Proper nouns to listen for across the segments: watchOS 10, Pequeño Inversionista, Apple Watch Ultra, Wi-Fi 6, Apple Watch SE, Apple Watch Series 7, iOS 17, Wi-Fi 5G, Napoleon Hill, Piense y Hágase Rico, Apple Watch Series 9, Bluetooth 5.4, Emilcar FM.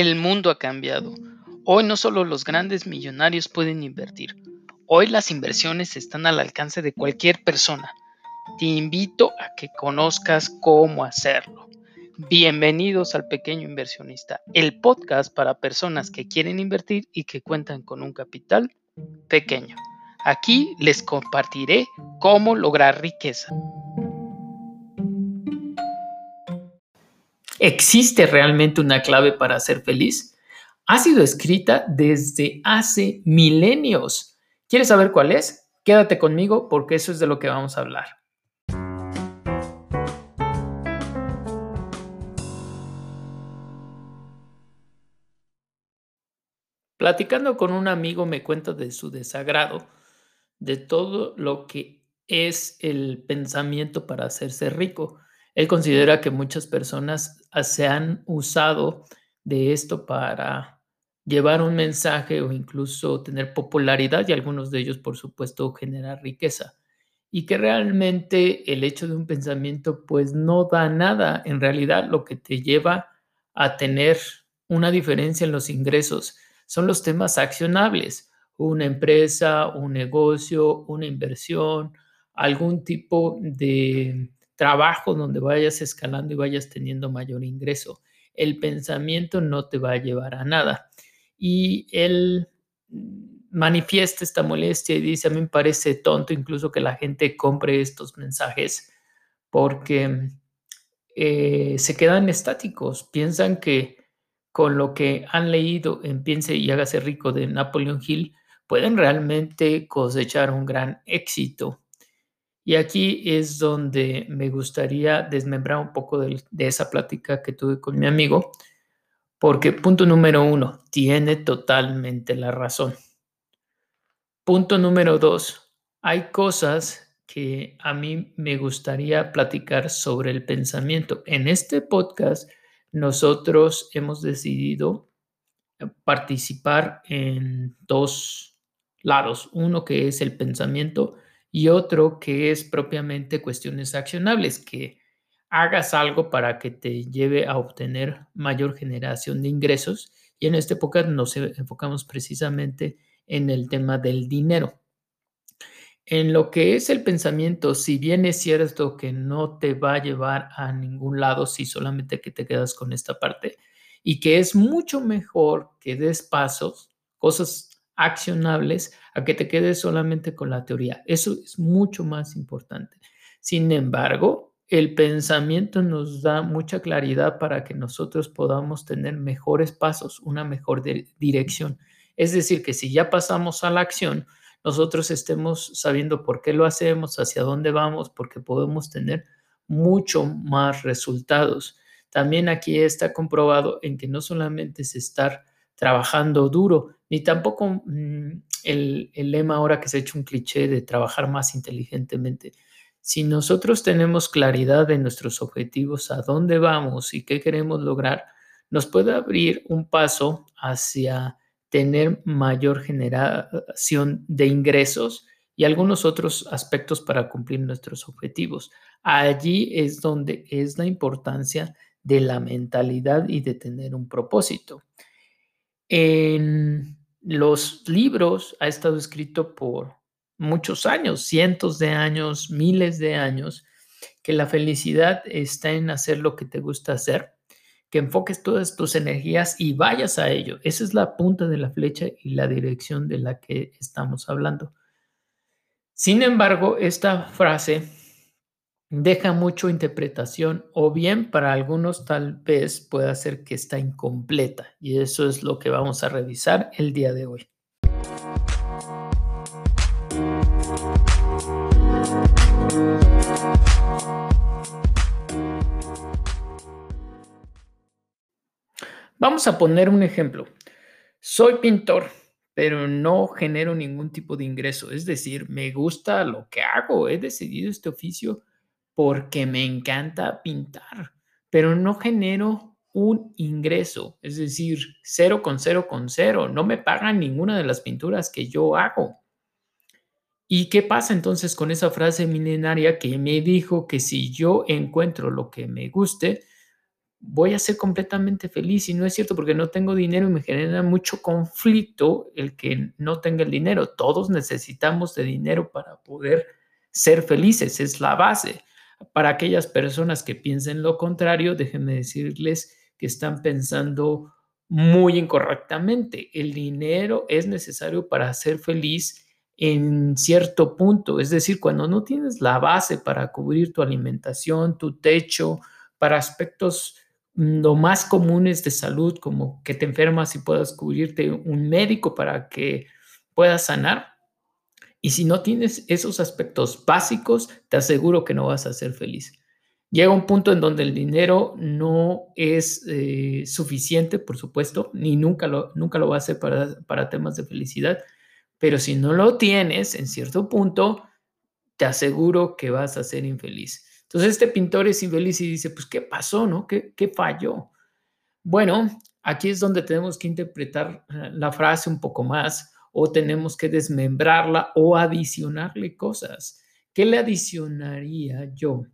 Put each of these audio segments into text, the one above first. El mundo ha cambiado. Hoy no solo los grandes millonarios pueden invertir. Hoy las inversiones están al alcance de cualquier persona. Te invito a que conozcas cómo hacerlo. Bienvenidos al Pequeño Inversionista, el podcast para personas que quieren invertir y que cuentan con un capital pequeño. Aquí les compartiré cómo lograr riqueza. ¿Existe realmente una clave para ser feliz? Ha sido escrita desde hace milenios. ¿Quieres saber cuál es? Quédate conmigo porque eso es de lo que vamos a hablar. Platicando con un amigo me cuenta de su desagrado, de todo lo que es el pensamiento para hacerse rico. Él considera que muchas personas se han usado de esto para llevar un mensaje o incluso tener popularidad y algunos de ellos, por supuesto, generar riqueza. Y que realmente el hecho de un pensamiento pues no da nada. En realidad lo que te lleva a tener una diferencia en los ingresos son los temas accionables. Una empresa, un negocio, una inversión, algún tipo de trabajo donde vayas escalando y vayas teniendo mayor ingreso. El pensamiento no te va a llevar a nada. Y él manifiesta esta molestia y dice, a mí me parece tonto incluso que la gente compre estos mensajes porque se quedan estáticos. Piensan que con lo que han leído en Piense y Hágase Rico de Napoleon Hill pueden realmente cosechar un gran éxito. Y aquí es donde me gustaría desmembrar un poco de esa plática que tuve con mi amigo, porque punto número 1, tiene totalmente la razón. Punto número 2, hay cosas que a mí me gustaría platicar sobre el pensamiento. En este podcast nosotros hemos decidido participar en dos lados, uno que es el pensamiento y otro que es propiamente cuestiones accionables, que hagas algo para que te lleve a obtener mayor generación de ingresos. Y en esta época nos enfocamos precisamente en el tema del dinero. En lo que es el pensamiento, si bien es cierto que no te va a llevar a ningún lado si solamente que te quedas con esta parte, y que es mucho mejor que des pasos, cosas accionables, a que te quedes solamente con la teoría. Eso es mucho más importante. Sin embargo, el pensamiento nos da mucha claridad para que nosotros podamos tener mejores pasos, una mejor dirección. Es decir, que si ya pasamos a la acción, nosotros estemos sabiendo por qué lo hacemos, hacia dónde vamos, porque podemos tener mucho más resultados. También aquí está comprobado en que no solamente es estar trabajando duro, ni tampoco el lema ahora que se ha hecho un cliché de trabajar más inteligentemente. Si nosotros tenemos claridad de nuestros objetivos, a dónde vamos y qué queremos lograr, nos puede abrir un paso hacia tener mayor generación de ingresos y algunos otros aspectos para cumplir nuestros objetivos. Allí es donde es la importancia de la mentalidad y de tener un propósito. En los libros ha estado escrito por muchos años, cientos de años, miles de años, que la felicidad está en hacer lo que te gusta hacer, que enfoques todas tus energías y vayas a ello. Esa es la punta de la flecha y la dirección de la que estamos hablando. Sin embargo, esta frase deja mucho interpretación o bien para algunos tal vez pueda ser que está incompleta y eso es lo que vamos a revisar el día de hoy. Vamos a poner un ejemplo. Soy pintor, pero no genero ningún tipo de ingreso, es decir, me gusta lo que hago, he decidido este oficio porque me encanta pintar, pero no genero un ingreso, es decir, 0,0,0, no me pagan ninguna de las pinturas que yo hago. ¿Y qué pasa entonces con esa frase milenaria que me dijo que si yo encuentro lo que me guste, voy a ser completamente feliz, y no es cierto, porque no tengo dinero y me genera mucho conflicto el que no tenga el dinero. Todos necesitamos de dinero para poder ser felices, es la base. Para aquellas personas que piensen lo contrario, déjenme decirles que están pensando muy incorrectamente. El dinero es necesario para ser feliz en cierto punto, es decir, cuando no tienes la base para cubrir tu alimentación, tu techo, para aspectos lo más comunes de salud, como que te enfermas y puedas cubrirte un médico para que puedas sanar. Y si no tienes esos aspectos básicos, te aseguro que no vas a ser feliz. Llega un punto en donde el dinero no es suficiente, por supuesto, ni nunca lo va a ser para temas de felicidad. Pero si no lo tienes, en cierto punto, te aseguro que vas a ser infeliz. Entonces, este pintor es infeliz y dice, pues, ¿qué pasó, no? ¿Qué falló? Bueno, aquí es donde tenemos que interpretar la frase un poco más, o tenemos que desmembrarla o adicionarle cosas. ¿Qué le adicionaría yo?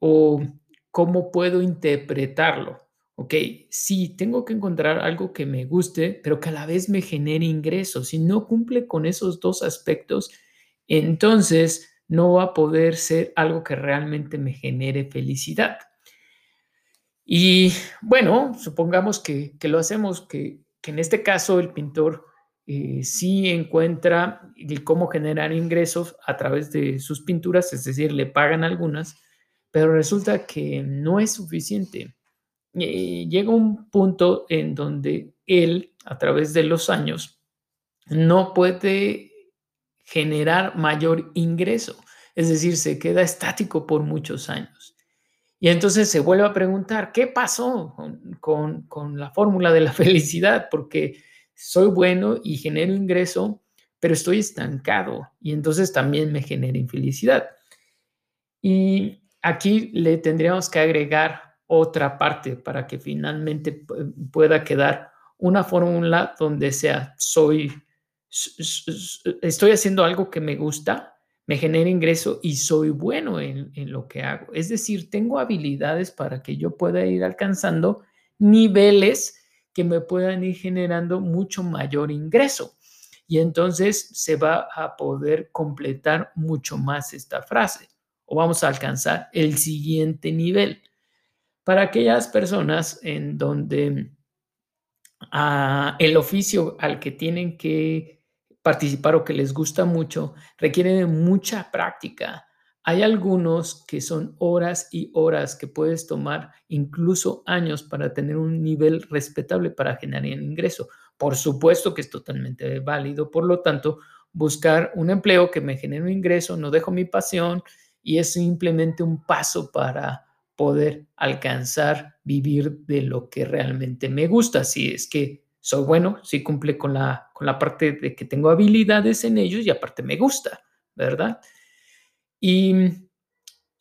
¿O cómo puedo interpretarlo? Ok, sí, tengo que encontrar algo que me guste, pero que a la vez me genere ingresos. Si no cumple con esos dos aspectos, entonces no va a poder ser algo que realmente me genere felicidad. Y bueno, supongamos que lo hacemos, que en este caso el pintor sí encuentra el cómo generar ingresos a través de sus pinturas, es decir, le pagan algunas, pero resulta que no es suficiente. Llega un punto en donde él, a través de los años, no puede generar mayor ingreso, es decir, se queda estático por muchos años. Y entonces se vuelve a preguntar, ¿qué pasó con la fórmula de la felicidad? Porque soy bueno y genero ingreso, pero estoy estancado y entonces también me genera infelicidad. Y aquí le tendríamos que agregar otra parte para que finalmente pueda quedar una fórmula donde sea estoy haciendo algo que me gusta, me genera ingreso y soy bueno en lo que hago. Es decir, tengo habilidades para que yo pueda ir alcanzando niveles que me puedan ir generando mucho mayor ingreso. Y entonces se va a poder completar mucho más esta frase, o vamos a alcanzar el siguiente nivel. Para aquellas personas en donde el oficio al que tienen que participar o que les gusta mucho requiere de mucha práctica. Hay algunos que son horas y horas que puedes tomar, incluso años, para tener un nivel respetable para generar ingreso. Por supuesto que es totalmente válido. Por lo tanto, buscar un empleo que me genere un ingreso, no dejo mi pasión, y es simplemente un paso para poder alcanzar, vivir de lo que realmente me gusta. Si es que soy bueno, si cumple con la parte de que tengo habilidades en ellos y aparte me gusta, ¿verdad? Y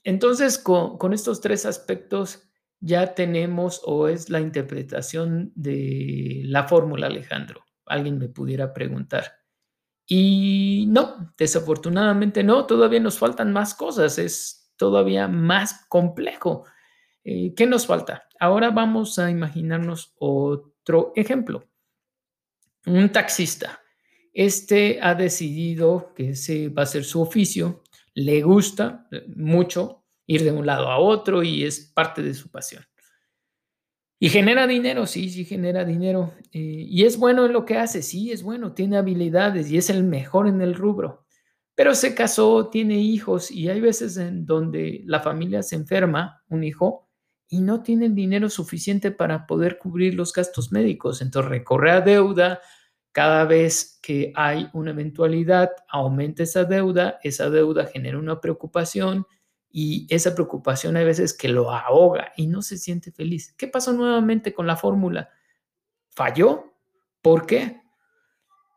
entonces con estos tres aspectos ya tenemos, o es la interpretación de la fórmula, Alejandro. Alguien me pudiera preguntar. Y no, desafortunadamente no, todavía nos faltan más cosas, es todavía más complejo. ¿Qué nos falta? Ahora vamos a imaginarnos otro ejemplo. Un taxista. Este ha decidido que ese va a ser su oficio. Le gusta mucho ir de un lado a otro y es parte de su pasión. Y genera dinero, sí, genera dinero. Y es bueno en lo que hace, sí, es bueno, tiene habilidades y es el mejor en el rubro. Pero se casó, tiene hijos y hay veces en donde la familia se enferma, un hijo, y no tiene el dinero suficiente para poder cubrir los gastos médicos. Entonces recorre a deuda. Cada vez que hay una eventualidad, aumenta esa deuda genera una preocupación y esa preocupación hay veces que lo ahoga y no se siente feliz. ¿Qué pasó nuevamente con la fórmula? ¿Falló? ¿Por qué?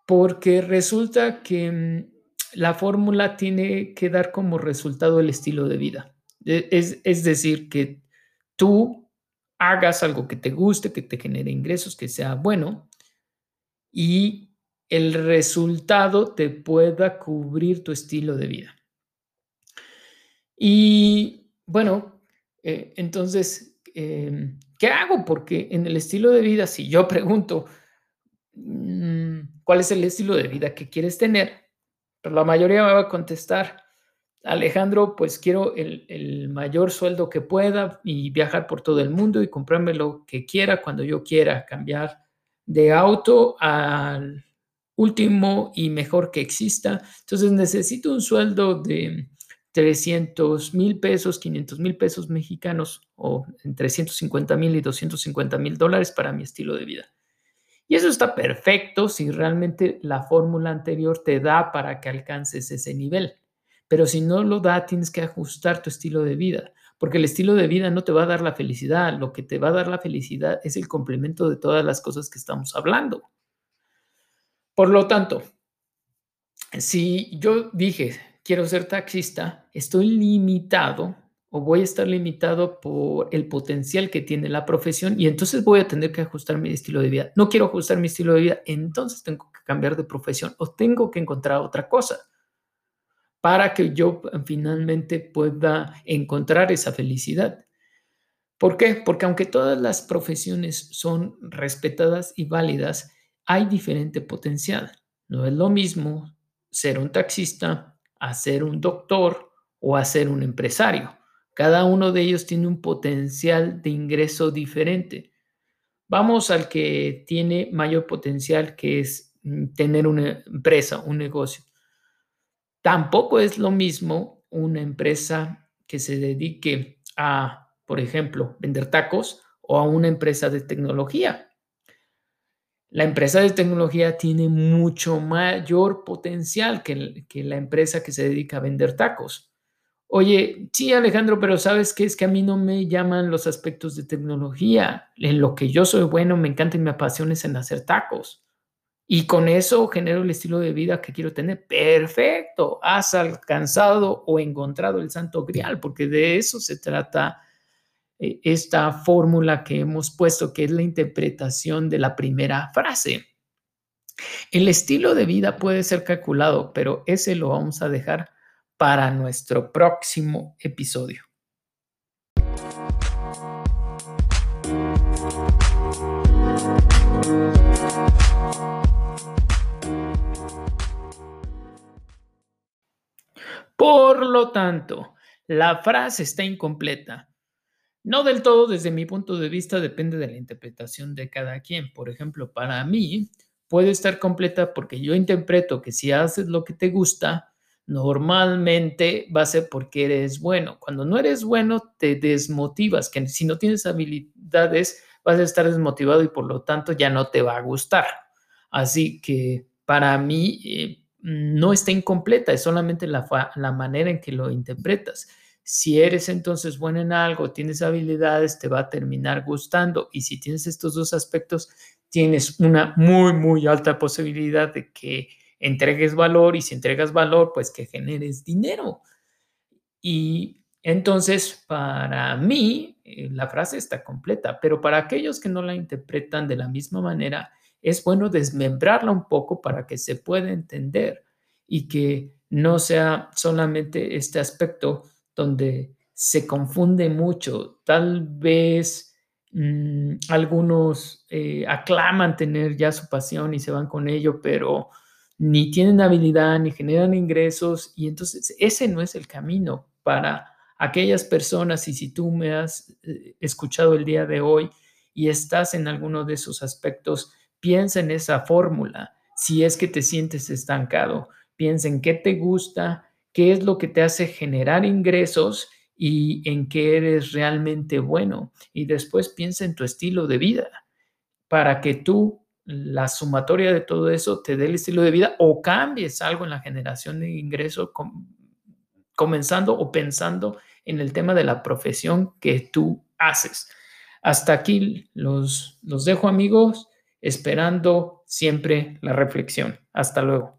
Porque resulta que la fórmula tiene que dar como resultado el estilo de vida. Es decir, que tú hagas algo que te guste, que te genere ingresos, que sea bueno y el resultado te pueda cubrir tu estilo de vida. Y bueno, entonces ¿qué hago? Porque en el estilo de vida, si yo pregunto ¿cuál es el estilo de vida que quieres tener?, pero la mayoría me va a contestar: Alejandro, pues quiero el mayor sueldo que pueda y viajar por todo el mundo y comprarme lo que quiera cuando yo quiera, cambiar de auto al último y mejor que exista. Entonces necesito un sueldo de 300,000 pesos, 500,000 pesos mexicanos, o entre 150,000 y 250,000 dólares para mi estilo de vida. Y eso está perfecto si realmente la fórmula anterior te da para que alcances ese nivel. Pero si no lo da, tienes que ajustar tu estilo de vida, porque el estilo de vida no te va a dar la felicidad. Lo que te va a dar la felicidad es el complemento de todas las cosas que estamos hablando. Por lo tanto, si yo dije quiero ser taxista, estoy limitado o voy a estar limitado por el potencial que tiene la profesión, y entonces voy a tener que ajustar mi estilo de vida. No quiero ajustar mi estilo de vida, entonces tengo que cambiar de profesión o tengo que encontrar otra cosa para que yo finalmente pueda encontrar esa felicidad. ¿Por qué? Porque aunque todas las profesiones son respetadas y válidas, hay diferente potencial. No es lo mismo ser un taxista, a ser un doctor o a ser un empresario. Cada uno de ellos tiene un potencial de ingreso diferente. Vamos al que tiene mayor potencial, que es tener una empresa, un negocio. Tampoco es lo mismo una empresa que se dedique a, por ejemplo, vender tacos, o a una empresa de tecnología. La empresa de tecnología tiene mucho mayor potencial que la empresa que se dedica a vender tacos. Oye, sí, Alejandro, pero ¿sabes qué? Es que a mí no me llaman los aspectos de tecnología. En lo que yo soy bueno, me encanta y me apasiona es en hacer tacos. Y con eso genero el estilo de vida que quiero tener. Perfecto, has alcanzado o encontrado el santo grial, porque de eso se trata esta fórmula que hemos puesto, que es la interpretación de la primera frase. El estilo de vida puede ser calculado, pero ese lo vamos a dejar para nuestro próximo episodio. Por lo tanto, la frase está incompleta. No del todo, desde mi punto de vista, depende de la interpretación de cada quien. Por ejemplo, para mí puede estar completa porque yo interpreto que si haces lo que te gusta, normalmente va a ser porque eres bueno. Cuando no eres bueno, te desmotivas, que si no tienes habilidades, vas a estar desmotivado y por lo tanto ya no te va a gustar. Así que para mí no está incompleta, es solamente la manera en que lo interpretas. Si eres entonces bueno en algo, tienes habilidades, te va a terminar gustando. Y si tienes estos dos aspectos, tienes una muy, muy alta posibilidad de que entregues valor. Y si entregas valor, pues que generes dinero. Y entonces, para mí, la frase está completa. Pero para aquellos que no la interpretan de la misma manera, es bueno desmembrarla un poco para que se pueda entender y que no sea solamente este aspecto donde se confunde mucho. Tal vez algunos aclaman tener ya su pasión y se van con ello, pero ni tienen habilidad, ni generan ingresos, y entonces ese no es el camino para aquellas personas. Y si tú me has escuchado el día de hoy y estás en alguno de esos aspectos, piensa en esa fórmula. Si es que te sientes estancado, piensa en qué te gusta, qué es lo que te hace generar ingresos y en qué eres realmente bueno. Y después piensa en tu estilo de vida para que tú, la sumatoria de todo eso, te dé el estilo de vida o cambies algo en la generación de ingresos, comenzando o pensando en el tema de la profesión que tú haces. Hasta aquí los dejo, amigos. Esperando siempre la reflexión. Hasta luego.